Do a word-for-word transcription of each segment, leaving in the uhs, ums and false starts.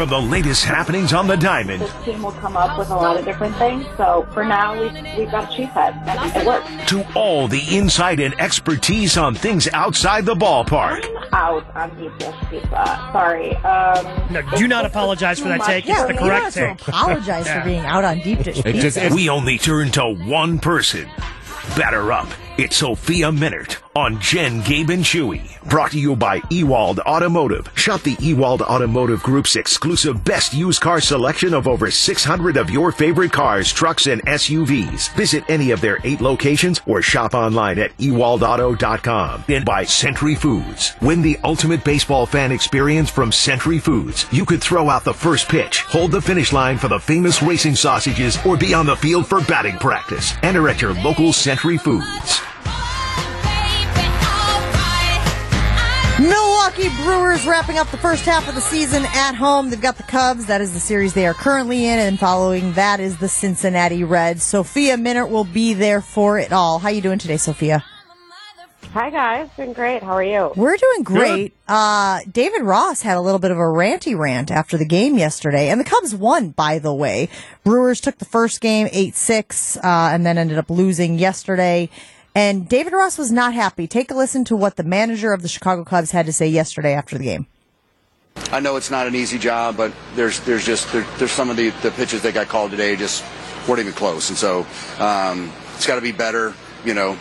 from the latest happenings on the diamond. This team will come up with a lot of different things, so for now we, we've got Cheesehead, and it works. To all the insight and expertise on things outside the ballpark. I'm out on D P S pizza. Sorry. Um, no, do not apologize for that take. Yeah, it's the correct take. You don't have to apologize yeah. for being out on deep dish pizza. Just, we only turn to one person. Batter up. It's Sophia Minnaert on Jen, Gabe, and Chewy. Brought to you by Ewald Automotive. Shop the Ewald Automotive Group's exclusive best used car selection of over six hundred of your favorite cars, trucks, and S U Vs. Visit any of their eight locations or shop online at ewald auto dot com. And by Century Foods. Win the ultimate baseball fan experience from Century Foods. You could throw out the first pitch, hold the finish line for the famous racing sausages, or be on the field for batting practice. Enter at your local Century Foods. Milwaukee Brewers wrapping up the first half of the season at home. They've got the Cubs. That is the series they are currently in, and following that is the Cincinnati Reds. Sophia Minnaert will be there for it all. How you doing today, Sophia? Hi, guys. Doing great. How are you? We're doing great. Uh, David Ross had a little bit of a ranty rant after the game yesterday, and the Cubs won, by the way. Brewers took the first game eight six, uh, and then ended up losing yesterday. And David Ross was not happy. Take a listen to what the manager of the Chicago Cubs had to say yesterday after the game. I know it's not an easy job, but there's there's just there, there's some of the, the pitches that got called today just weren't even close, and so um, it's got to be better, you know.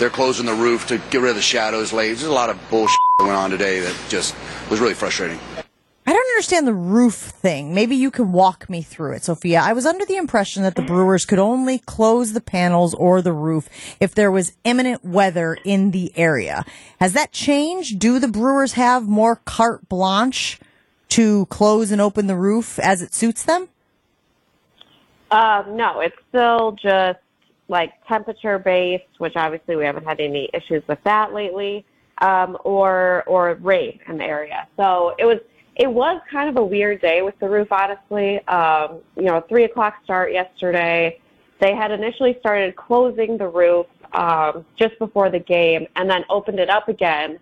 They're closing the roof to get rid of the shadows late. There's a lot of bullshit that went on today that just was really frustrating. I don't understand the roof thing. Maybe you can walk me through it, Sophia. I was under the impression that the Brewers could only close the panels or the roof if there was imminent weather in the area. Has that changed? Do the Brewers have more carte blanche to close and open the roof as it suits them? Uh, no, it's still just like temperature-based, which obviously we haven't had any issues with that lately, um, or or rain in the area. So it was it was kind of a weird day with the roof, honestly. Um, you know, three o'clock start yesterday. They had initially started closing the roof um, just before the game, and then opened it up again.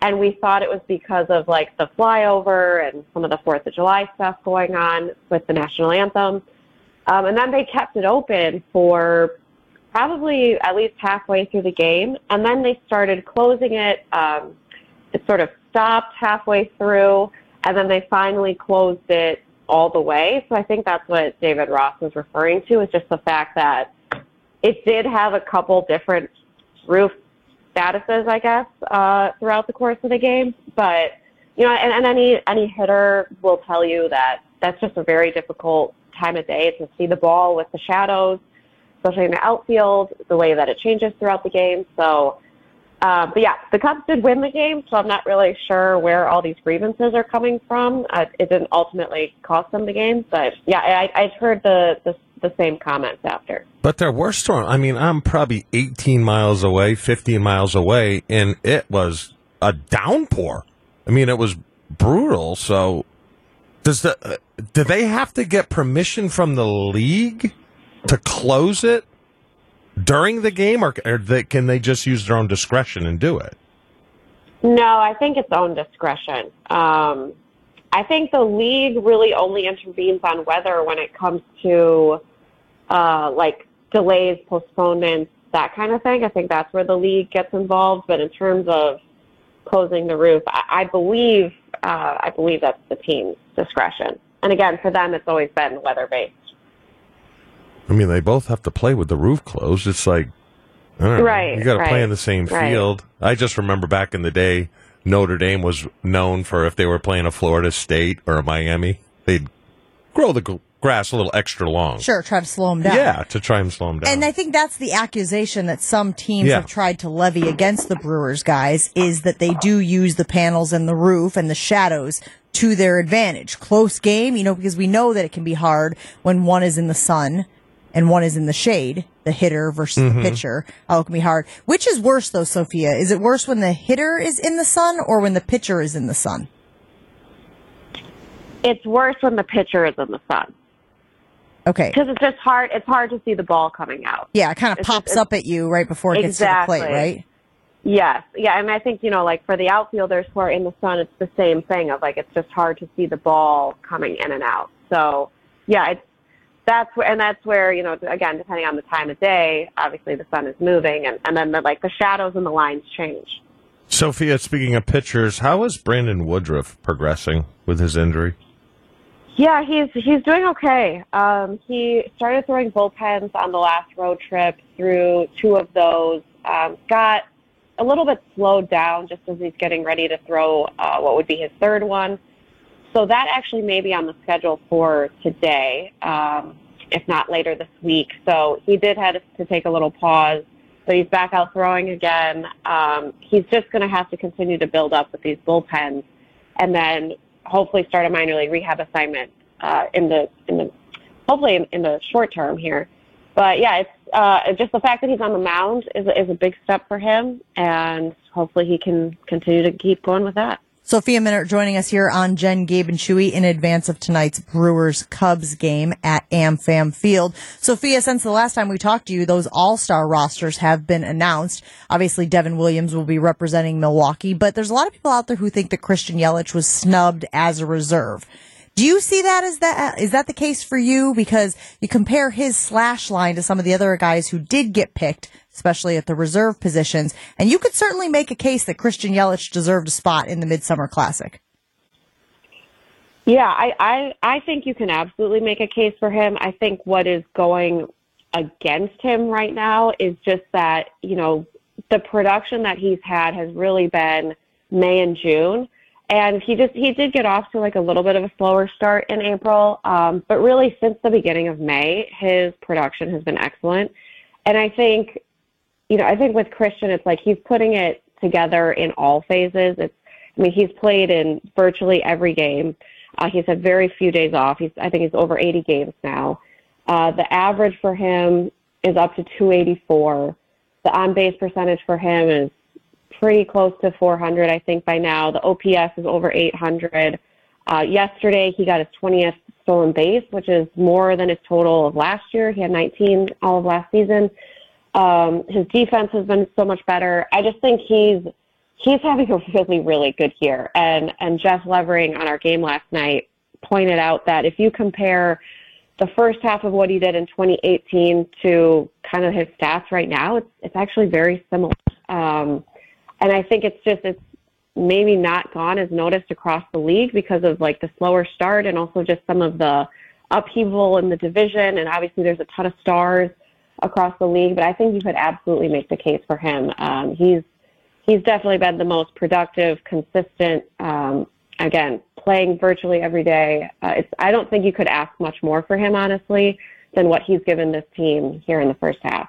And we thought it was because of like the flyover and some of the Fourth of July stuff going on with the national anthem, um, and then they kept it open for probably at least halfway through the game, and then they started closing it. Um, it sort of stopped halfway through, and then they finally closed it all the way. So I think that's what David Ross was referring to, is just the fact that it did have a couple different roof statuses, I guess, uh, throughout the course of the game. But, you know, and, and any any hitter will tell you that that's just a very difficult time of day to see the ball with the shadows, especially in the outfield, the way that it changes throughout the game. So, uh, but yeah, the Cubs did win the game, so I'm not really sure where all these grievances are coming from. Uh, it didn't ultimately cost them the game, but yeah, I, I've heard the, the the same comments after. But there were storms. I mean, I'm probably eighteen miles away, fifteen miles away, and it was a downpour. I mean, it was brutal. So, does the uh, do they have to get permission from the league to close it during the game, or, or they, can they just use their own discretion and do it? No, I think it's own discretion. Um, I think the league really only intervenes on weather when it comes to uh, like delays, postponements, that kind of thing. I think that's where the league gets involved. But in terms of closing the roof, I, I believe uh, I believe that's the team's discretion. And again, for them, it's always been weather-based. I mean, they both have to play with the roof closed. It's like, I don't know, right, you got to right, play in the same right. field. I just remember back in the day, Notre Dame was known for if they were playing a Florida State or a Miami, they'd grow the grass a little extra long. Sure, try to slow them down. Yeah, to try and slow them down. And I think that's the accusation that some teams yeah. have tried to levy against the Brewers, guys, is that they do use the panels and the roof and the shadows to their advantage. Close game, you know, because we know that it can be hard when one is in the sun and one is in the shade, the hitter versus mm-hmm. the pitcher. Oh, it can be hard. Which is worse, though, Sophia? Is it worse when the hitter is in the sun or when the pitcher is in the sun? It's worse when the pitcher is in the sun. Okay. Because it's just hard. It's hard to see the ball coming out. Yeah, it kind of it's pops just, up at you right before it exactly. gets to the plate, right? Yes. Yeah. I mean, I think, you know, like for the outfielders who are in the sun, it's the same thing of like, it's just hard to see the ball coming in and out. So yeah, it's, that's where, and that's where, you know, again, depending on the time of day, obviously the sun is moving and, and then the, like the shadows and the lines change. Sophia, speaking of pitchers, how is Brandon Woodruff progressing with his injury? Yeah, he's he's doing okay. Um, he started throwing bullpens on the last road trip, threw two of those, um, got a little bit slowed down just as he's getting ready to throw uh, what would be his third one. So that actually may be on the schedule for today, um, if not later this week. So he did have to take a little pause. So he's back out throwing again. Um, he's just going to have to continue to build up with these bullpens and then hopefully start a minor league rehab assignment uh, in the in the hopefully in, in the short term here. But, yeah, it's uh, just the fact that he's on the mound is, is a big step for him, and hopefully he can continue to keep going with that. Sophia Minnaert joining us here on Jen, Gabe, and Chewy in advance of tonight's Brewers-Cubs game at Amfam Field. Sophia, since the last time we talked to you, those all-star rosters have been announced. Obviously, Devin Williams will be representing Milwaukee, but there's a lot of people out there who think that Christian Yelich was snubbed as a reserve. Do you see that as that? Is that the case for you? Because you compare his slash line to some of the other guys who did get picked, especially at the reserve positions, and you could certainly make a case that Christian Yelich deserved a spot in the Midsummer Classic. Yeah, I, I, I think you can absolutely make a case for him. I think what is going against him right now is just that, you know, the production that he's had has really been May and June, and he just he did get off to like a little bit of a slower start in April, um, but really since the beginning of May, his production has been excellent. And I think, you know, I think with Christian, it's like he's putting it together in all phases. It's, I mean, he's played in virtually every game. Uh, he's had very few days off. He's, I think he's over eighty games now. Uh, the average for him is up to two eighty-four. The on-base percentage for him is pretty close to four hundred, I think, by now. The O P S is over eight hundred. Uh, yesterday, he got his twentieth stolen base, which is more than his total of last year. He had nineteen all of last season. Um, his defense has been so much better. I just think he's he's having a really, really good year. And and Jeff Levering on our game last night pointed out that if you compare the first half of what he did in twenty eighteen to kind of his stats right now, it's it's actually very similar. Um, and I think it's just it's maybe not gone as noticed across the league because of like the slower start and also just some of the upheaval in the division. And obviously there's a ton of stars across the league, but I think you could absolutely make the case for him. Um, he's he's definitely been the most productive, consistent, um, again, playing virtually every day. Uh, it's, I don't think you could ask much more for him, honestly, than what he's given this team here in the first half.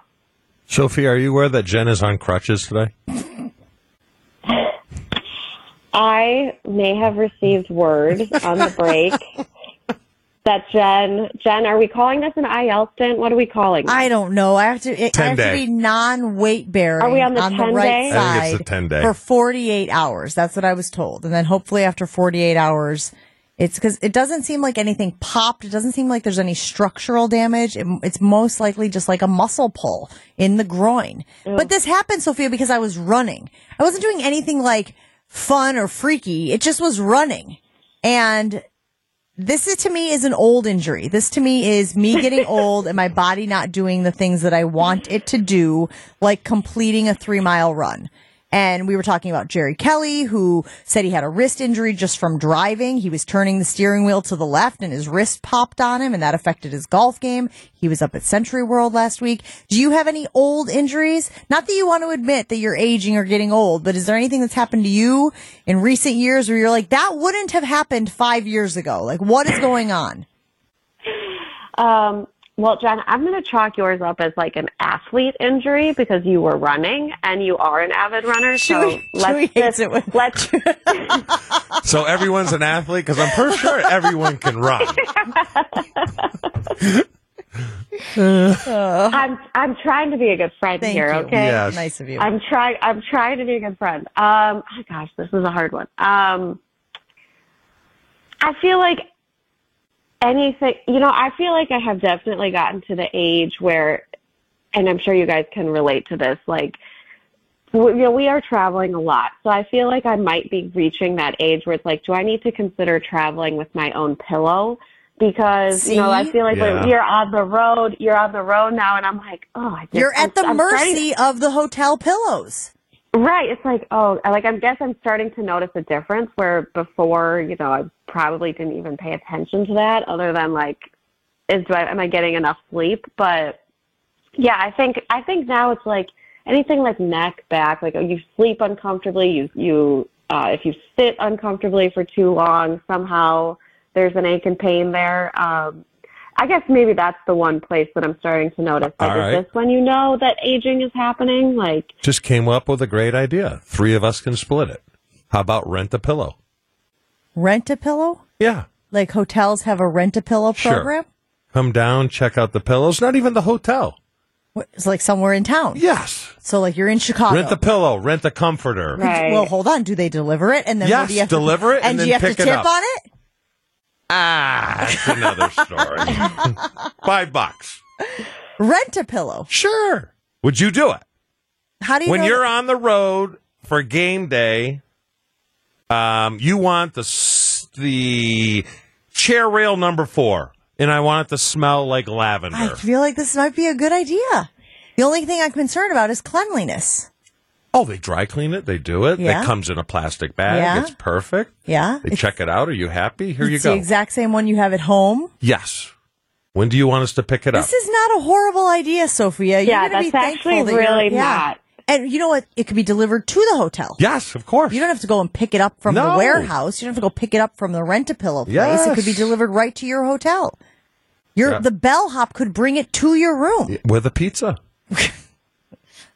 Sophie, are you aware that Jen is on crutches today? I may have received word on the break that Jen, Jen, are we calling this an I L stint? What are we calling this? I don't know. I have to, it, I have to be non-weight bearing are we on the, on ten the right day? Side I think it's the ten day. For forty-eight hours. That's what I was told. And then hopefully after forty-eight hours, it's because it doesn't seem like anything popped. It doesn't seem like there's any structural damage. It, it's most likely just like a muscle pull in the groin. Mm. But this happened, Sophia, because I was running. I wasn't doing anything like fun or freaky. It just was running. And this is, to me, is an old injury. This, to me, is me getting old and my body not doing the things that I want it to do, like completing a three-mile run. And we were talking about Jerry Kelly, who said he had a wrist injury just from driving. He was turning the steering wheel to the left, and his wrist popped on him, and that affected his golf game. He was up at Century World last week. Do you have any old injuries? Not that you want to admit that you're aging or getting old, but is there anything that's happened to you in recent years where you're like, that wouldn't have happened five years ago? Like, what is going on? Um. Well, Jen, I'm going to chalk yours up as like an athlete injury because you were running and you are an avid runner. So let's, just, it with- let's So everyone's an athlete because I'm pretty sure everyone can run. I'm I'm trying to be a good friend Thank here. You. Okay, yes. Nice of you. I'm trying. I'm trying to be a good friend. Um, oh gosh, this is a hard one. Um, I feel like. Anything, you know, I feel like I have definitely gotten to the age where, and I'm sure you guys can relate to this, like you know, we are traveling a lot. So I feel like I might be reaching that age where it's like, do I need to consider traveling with my own pillow? Because, See? you know, I feel like yeah. you're on the road, you're on the road now. And I'm like, oh, I just, you're at the I'm mercy starting... of the hotel pillows. Right. It's like, oh, like, I guess I'm starting to notice a difference where before, you know, I probably didn't even pay attention to that other than like, is, do I, am I getting enough sleep? But yeah, I think, I think now it's like anything like neck, back, like you sleep uncomfortably, you, you, uh, if you sit uncomfortably for too long, somehow there's an ache and pain there. Um, I guess maybe that's the one place that I'm starting to notice. Like, right. Is this when you know that aging is happening? Like, just came up with a great idea. Three of us can split it. How about rent a pillow? Rent a pillow? Yeah. Like hotels have a rent a pillow program? Sure. Come down, check out the pillows. Not even the hotel. What, it's like somewhere in town. Yes. So like you're in Chicago. Rent the pillow. Rent the comforter. Right. Well, hold on. Do they deliver it? And then yes, what do you have deliver to, it and, and then pick it up. And do you have to tip on it? Ah, that's another story. Five bucks. Rent a pillow. Sure. Would you do it? How do you? When know you're that? on the road for game day, um, you want the the chair rail number four, and I want it to smell like lavender. I feel like this might be a good idea. The only thing I'm concerned about is cleanliness. Oh, they dry clean it. They do it. Yeah. It comes in a plastic bag. Yeah. It's perfect. Yeah. They it's, check it out. Are you happy? Here you go. It's the exact same one you have at home? Yes. When do you want us to pick it up? This is not a horrible idea, Sophia. Yeah, you're that's be actually that really yeah. not. And you know what? It could be delivered to the hotel. Yes, of course. You don't have to go and pick it up from no. the warehouse. You don't have to go pick it up from the rent-a-pillow place. Yes. It could be delivered right to your hotel. Your yeah. The bellhop could bring it to your room. With a pizza.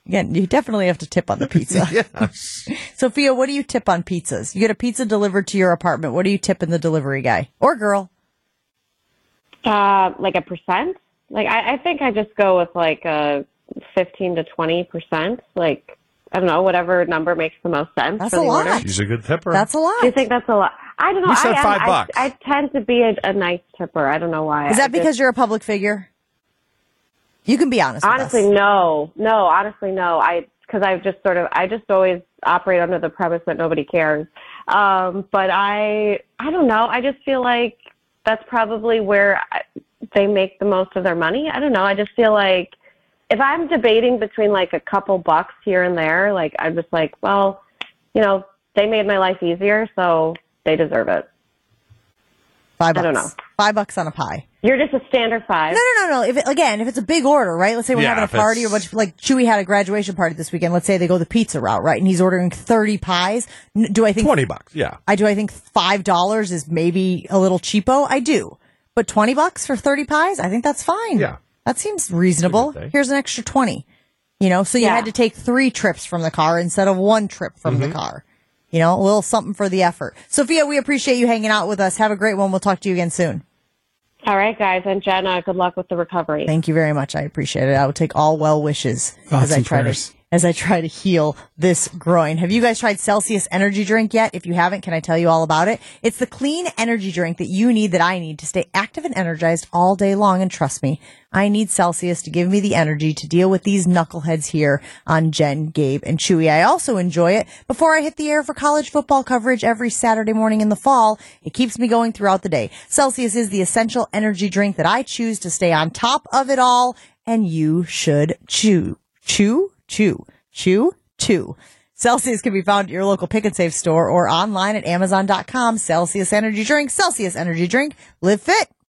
Again, you definitely have to tip on the pizza. Yes. Sophia, what do you tip on pizzas? You get a pizza delivered to your apartment. What do you tip in the delivery guy or girl? Uh, like a percent. Like I, I think I just go with like a fifteen to twenty percent. Like I don't know, whatever number makes the most sense. That's for the a lot. Order. She's a good tipper. That's a lot. Do you think that's a lot? I don't know. You said I, five I, bucks. I, I tend to be a, a nice tipper. I don't know why. Is that I because just... you're a public figure? You can be honest. Honestly, with us. no, no. Honestly, no. I because I've just sort of I just always operate under the premise that nobody cares. Um, but I I don't know. I just feel like that's probably where I, they make the most of their money. I don't know. I just feel like if I'm debating between like a couple bucks here and there, like I'm just like, well, you know, they made my life easier, so they deserve it. Five bucks. I don't know. Five bucks on a pie. You're just a standard five. No, no, no, no. If it, again, if it's a big order, right? Let's say we're yeah, having a party it's... or a bunch of, like Chewy had a graduation party this weekend. Let's say they go the pizza route, right? And he's ordering thirty pies. Do I think twenty bucks? Yeah. I do. I think five dollars is maybe a little cheapo. I do, but twenty bucks for thirty pies, I think that's fine. Yeah, that seems reasonable. Here's an extra twenty. You know, so you yeah. had to take three trips from the car instead of one trip from mm-hmm. the car. You know, a little something for the effort. Sophia, we appreciate you hanging out with us. Have a great one. We'll talk to you again soon. All right, guys. And Jenna, good luck with the recovery. Thank you very much. I appreciate it. I will take all well wishes Thoughts as I try prayers. to as I try to heal this groin. Have you guys tried Celsius energy drink yet? If you haven't, can I tell you all about it? It's the clean energy drink that you need, that I need to stay active and energized all day long. And trust me, I need Celsius to give me the energy to deal with these knuckleheads here on Jen, Gabe, and Chewy. I also enjoy it before I hit the air for college football coverage every Saturday morning in the fall. It keeps me going throughout the day. Celsius is the essential energy drink that I choose to stay on top of it all. And you should chew, chew. Chew, chew, chew. Celsius can be found at your local Pick and Save store or online at amazon dot com. Celsius Energy Drink, Celsius Energy Drink, live fit.